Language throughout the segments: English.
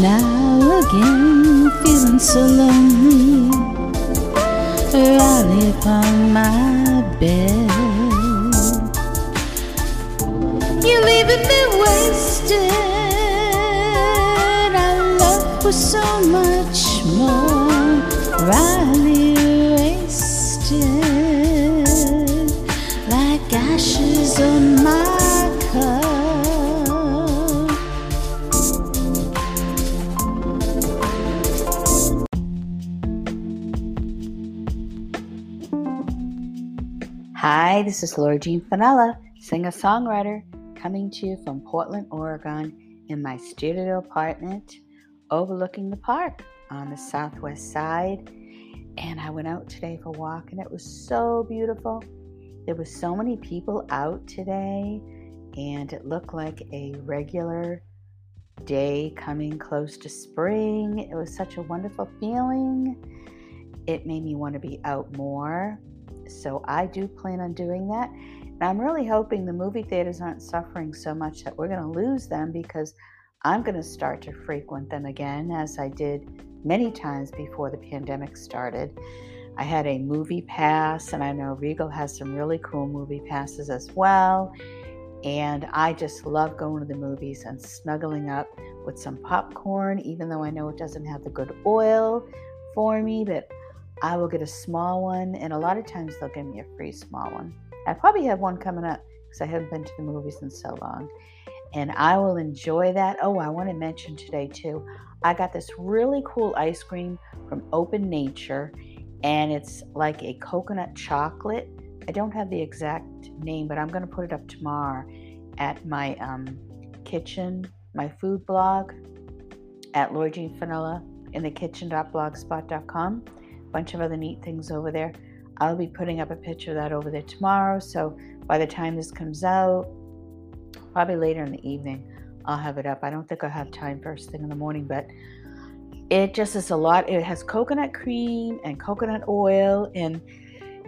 now again, feeling so lonely, lying upon my bed. You're leaving me wasted. Our love was so much more, rightly wasted, like ashes on my cup. Hi, this is Lori Jean Finella, singer-songwriter, coming to you from Portland, Oregon, in my studio apartment overlooking the park on the southwest side. And I went out today for a walk, and it was so beautiful. There were so many people out today, and it looked like a regular day coming close to spring. It was such a wonderful feeling. It made me want to be out more. So I do plan on doing that. And I'm really hoping the movie theaters aren't suffering so much that we're going to lose them, because I'm going to start to frequent them again, as I did many times before the pandemic started. I had a movie pass, and I know Regal has some really cool movie passes as well. And I just love going to the movies and snuggling up with some popcorn, even though I know it doesn't have the good oil for me, but I will get a small one, and a lot of times they'll give me a free small one. I probably have one coming up because I haven't been to the movies in so long, and I will enjoy that. Oh, I want to mention today too, I got this really cool ice cream from Open Nature, and it's like a coconut chocolate. I don't have the exact name, but I'm going to put it up tomorrow at my kitchen, my food blog at Laura Jean Fanella in the kitchen.blogspot.com. Bunch of other neat things over there. I'll be putting up a picture of that over there tomorrow, so by the time this comes out, probably later in the evening, I'll have it up. I don't think I'll have time first thing in the morning, but it just is a lot. It has coconut cream and coconut oil, and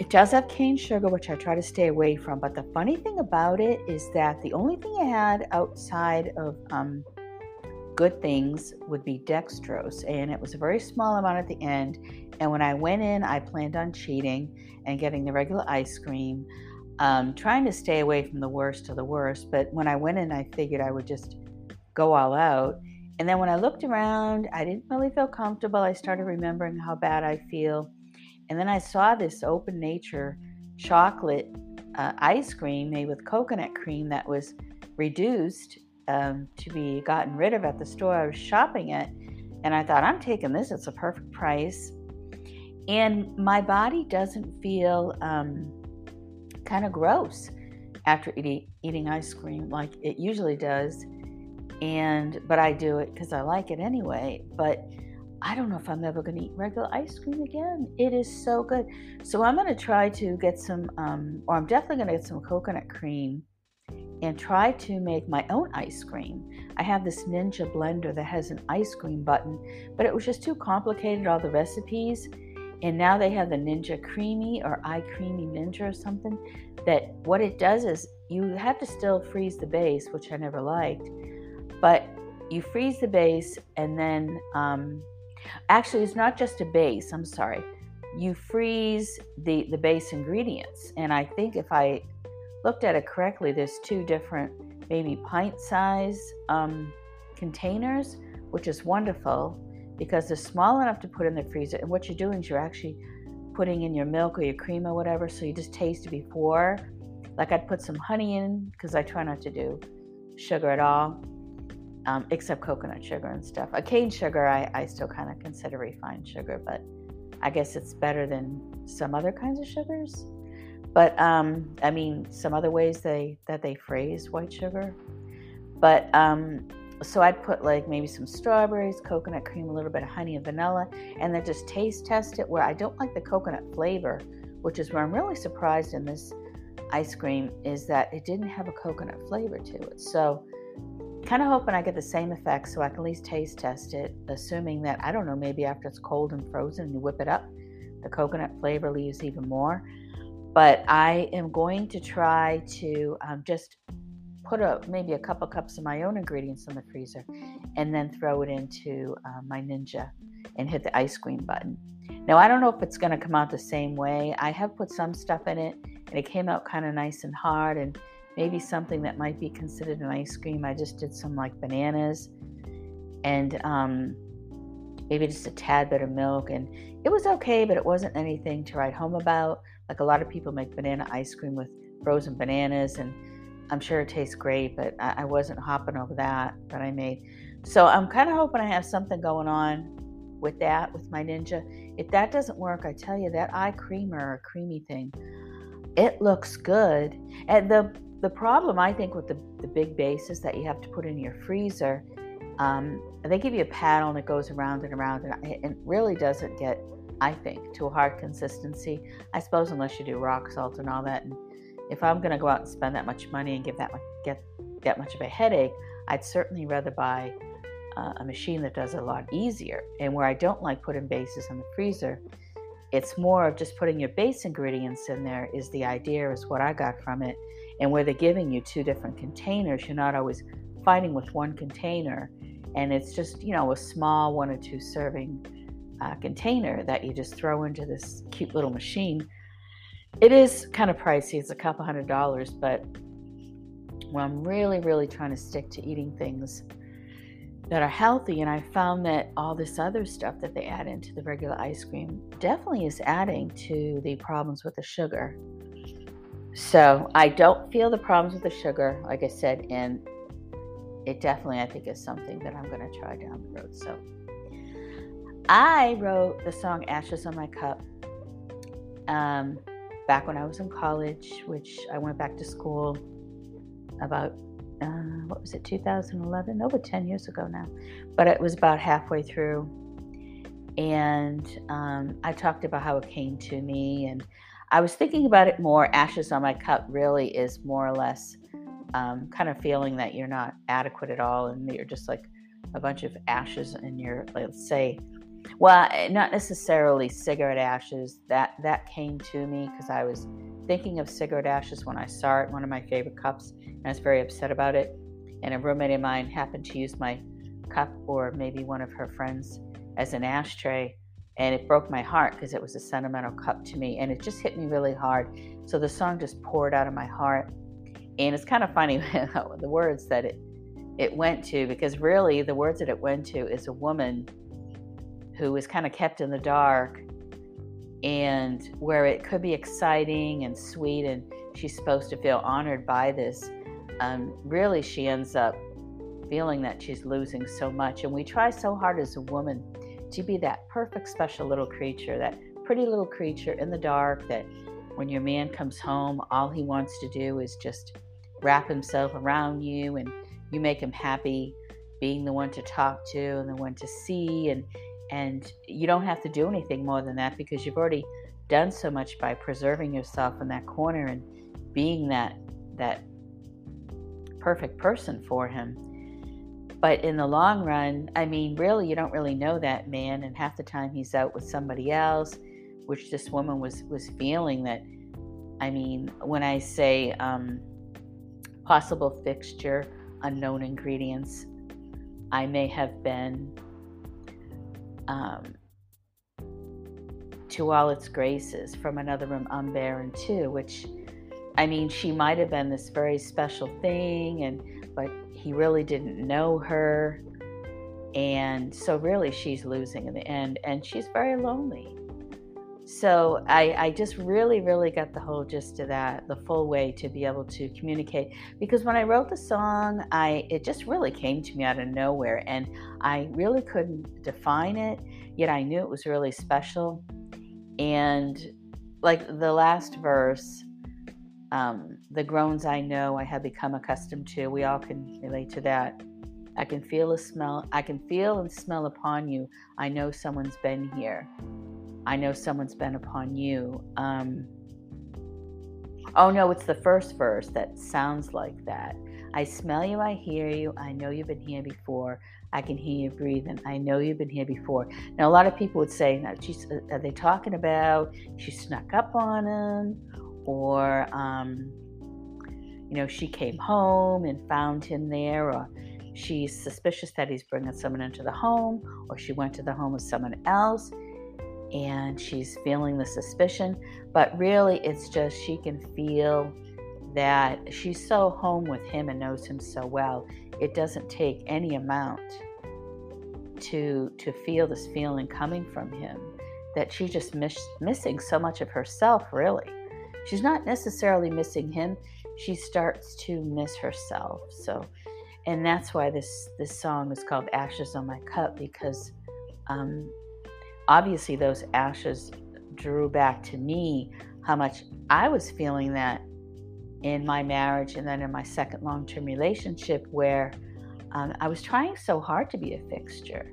it does have cane sugar, which I try to stay away from. But the funny thing about it is that the only thing I had outside of good things would be dextrose, and it was a very small amount at the end. And when I went in, I planned on cheating and getting the regular ice cream, trying to stay away from the worst of the worst. But when I went in, I figured I would just go all out. And then when I looked around, I didn't really feel comfortable. I started remembering how bad I feel. And then I saw this Open Nature chocolate ice cream made with coconut cream that was reduced to be gotten rid of at the store I was shopping at, and I thought, I'm taking this, it's a perfect price. And my body doesn't feel kind of gross after eating ice cream like it usually does, but I do it because I like it anyway. But I don't know if I'm ever going to eat regular ice cream again. It is so good. So I'm going to try to get some I'm definitely going to get some coconut cream and try to make my own ice cream. I have this Ninja blender that has an ice cream button, but it was just too complicated, all the recipes. And now they have the Ninja Creamy or iCreamy Ninja or something, that what it does is you have to still freeze the base, which I never liked, but you freeze the base, and then actually it's not just a base, I'm sorry. You freeze the base ingredients. And I think if I looked at it correctly, there's two different, maybe pint-size containers, which is wonderful because they're small enough to put in the freezer. And what you're doing is you're actually putting in your milk or your cream or whatever, so you just taste it before. Like, I'd put some honey in because I try not to do sugar at all, except coconut sugar and stuff. Cane sugar, I still kind of consider refined sugar, but I guess it's better than some other kinds of sugars. But I mean, some other ways that they phrase white sugar. But so I'd put like maybe some strawberries, coconut cream, a little bit of honey and vanilla, and then just taste test it, where I don't like the coconut flavor, which is where I'm really surprised in this ice cream, is that it didn't have a coconut flavor to it. So kind of hoping I get the same effect, so I can at least taste test it, assuming that, I don't know, maybe after it's cold and frozen and you whip it up, the coconut flavor leaves even more. But I am going to try to just put maybe a couple cups of my own ingredients in the freezer, and then throw it into my Ninja and hit the ice cream button. Now, I don't know if it's going to come out the same way. I have put some stuff in it, and it came out kind of nice and hard, and maybe something that might be considered an ice cream. I just did some like bananas and maybe just a tad bit of milk, and it was okay, but it wasn't anything to write home about. Like, a lot of people make banana ice cream with frozen bananas, and I'm sure it tastes great, but I wasn't hopping over that I made. So I'm kind of hoping I have something going on with that, with my Ninja. If that doesn't work, I tell you, that eye creamer or creamy thing, it looks good. And the problem, I think, with the big bases that you have to put in your freezer, they give you a paddle and it goes around and around, and it really doesn't get, I think, to a hard consistency. I suppose unless you do rock salt and all that. And if I'm going to go out and spend that much money and give get much of a headache, I'd certainly rather buy a machine that does it a lot easier. And where I don't like putting bases in the freezer, it's more of just putting your base ingredients in there is the idea, is what I got from it. And where they're giving you two different containers, you're not always fighting with one container. And it's just, you know, a small 1 or 2 serving container that you just throw into this cute little machine. It is kind of pricey. It's a couple $100, but when I'm really, really trying to stick to eating things that are healthy, and I found that all this other stuff that they add into the regular ice cream definitely is adding to the problems with the sugar. So I don't feel the problems with the sugar, like I said, and it definitely, I think, is something that I'm going to try down the road. So I wrote the song Ashes on My Cup back when I was in college, which I went back to school about, what was it, 2011? Over 10 years ago now. But it was about halfway through. And I talked about how it came to me. And I was thinking about it more. Ashes on my cup really is more or less kind of feeling that you're not adequate at all, and that you're just like a bunch of ashes in your, let's say, well, not necessarily cigarette ashes. That came to me because I was thinking of cigarette ashes when I saw it in one of my favorite cups, and I was very upset about it. And a roommate of mine happened to use my cup, or maybe one of her friends, as an ashtray, and it broke my heart because it was a sentimental cup to me, and it just hit me really hard. So the song just poured out of my heart, and it's kind of funny the words that it went to, because really the words that it went to is a woman who is kind of kept in the dark, and where it could be exciting and sweet, and she's supposed to feel honored by this, really she ends up feeling that she's losing so much. And we try so hard as a woman to be that perfect special little creature, that pretty little creature in the dark, that when your man comes home, all he wants to do is just wrap himself around you, and you make him happy being the one to talk to and the one to see, and you don't have to do anything more than that, because you've already done so much by preserving yourself in that corner and being that perfect person for him. But in the long run, I mean, really, you don't really know that man, and half the time he's out with somebody else, which this woman was feeling. That, I mean, when I say possible fixture, unknown ingredients, I may have been to all its graces from another room unbarren too, which, I mean, she might have been this very special thing, but he really didn't know her, and so really she's losing in the end, and she's very lonely. So I just really, really got the whole gist of that, the full way to be able to communicate. Because when I wrote the song, it just really came to me out of nowhere, and I really couldn't define it, yet I knew it was really special. And like the last verse, the groans I know I have become accustomed to, we all can relate to that. I can feel and smell upon you. I know someone's been here. I know someone's been upon you. Oh no, it's the first verse that sounds like that. I smell you, I hear you, I know you've been here before. I can hear you breathing. I know you've been here before. Now, a lot of people would say, now, are they talking about she snuck up on him? Or, you know, she came home and found him there, or she's suspicious that he's bringing someone into the home, or she went to the home of someone else and she's feeling the suspicion. But really, it's just she can feel that she's so home with him and knows him so well. It doesn't take any amount to feel this feeling coming from him, that she's just missing so much of herself, really. She's not necessarily missing him. She starts to miss herself. So, and that's why this song is called Ashes on My Cup, because obviously those ashes drew back to me how much I was feeling that in my marriage and then in my second long-term relationship, where I was trying so hard to be a fixture,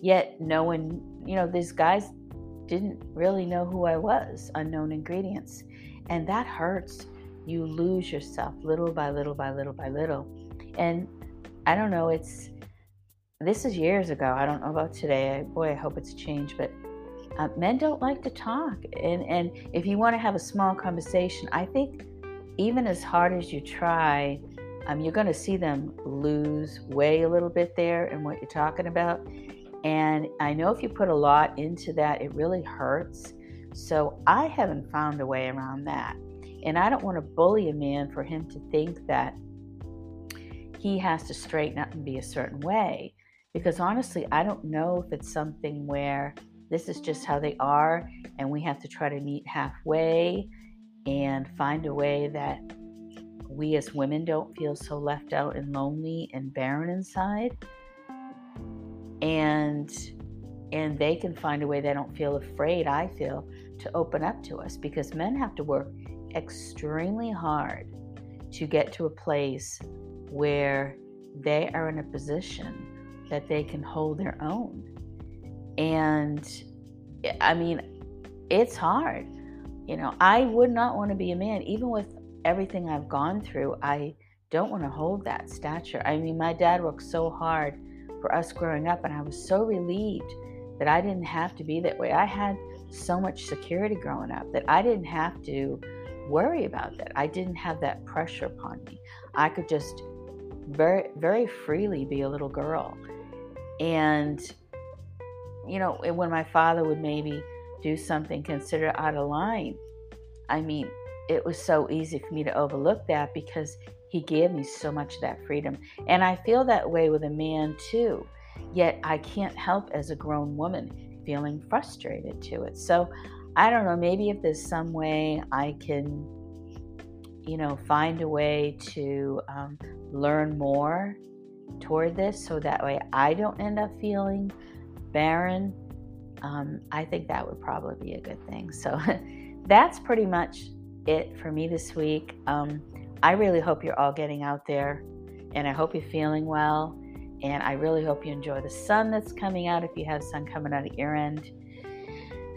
yet no one, you know, these guys didn't really know who I was, unknown ingredients. And that hurts. You lose yourself little by little by little by little. And I don't know, this is years ago. I don't know about today. I hope it's changed, but men don't like to talk. And if you want to have a small conversation, I think even as hard as you try, you're going to see them lose way a little bit there in what you're talking about. And I know if you put a lot into that, it really hurts. So I haven't found a way around that. And I don't want to bully a man for him to think that he has to straighten up and be a certain way. Because honestly, I don't know if it's something where this is just how they are and we have to try to meet halfway and find a way that we as women don't feel so left out and lonely and barren inside. And they can find a way they don't feel afraid, I feel, to open up to us, because men have to work extremely hard to get to a place where they are in a position that they can hold their own. And I mean, it's hard. You know, I would not want to be a man. Even with everything I've gone through, I don't want to hold that stature. I mean, my dad worked so hard for us growing up, and I was so relieved that I didn't have to be that way. I had so much security growing up that I didn't have to worry about that. I didn't have that pressure upon me. I could just very, very freely be a little girl. And, you know, when my father would maybe do something considered out of line, I mean, it was so easy for me to overlook that because he gave me so much of that freedom. And I feel that way with a man too, yet I can't help as a grown woman feeling frustrated to it. So I don't know, maybe if there's some way I can, you know, find a way to learn more toward this so that way I don't end up feeling barren. I think that would probably be a good thing. So that's pretty much it for me this week. I really hope you're all getting out there, and I hope you're feeling well, and I really hope you enjoy the sun that's coming out if you have sun coming out at your end.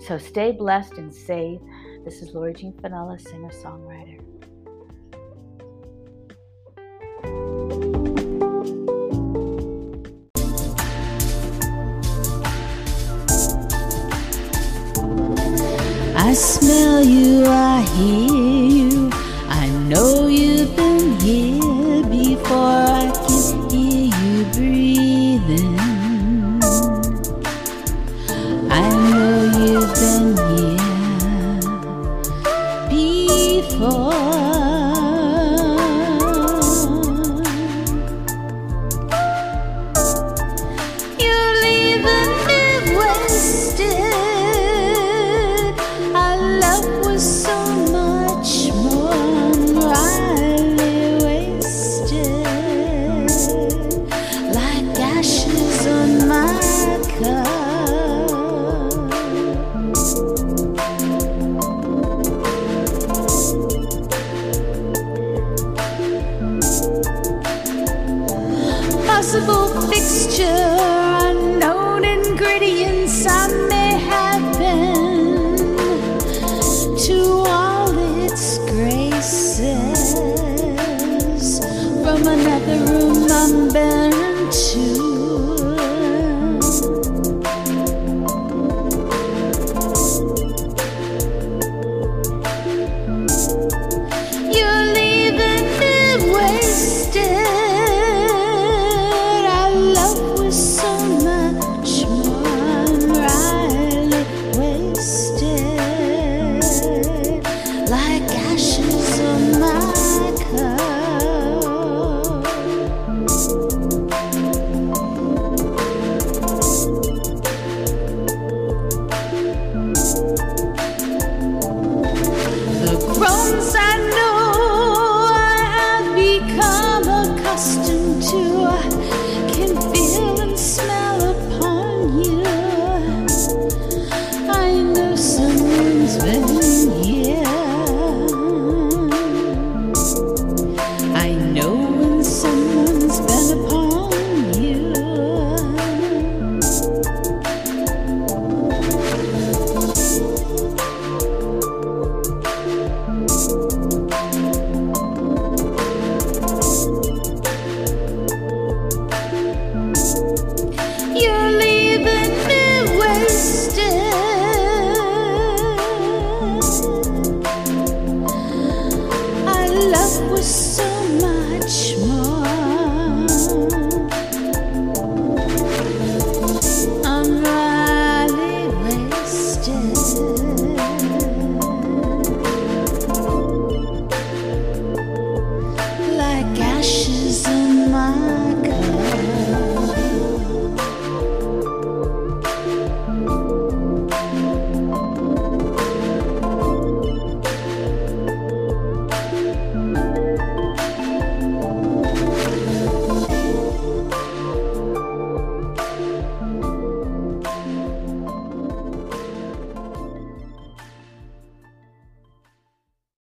So stay blessed and safe. This is Lori Jean Finella, singer-songwriter. I smell you, I hear you, I know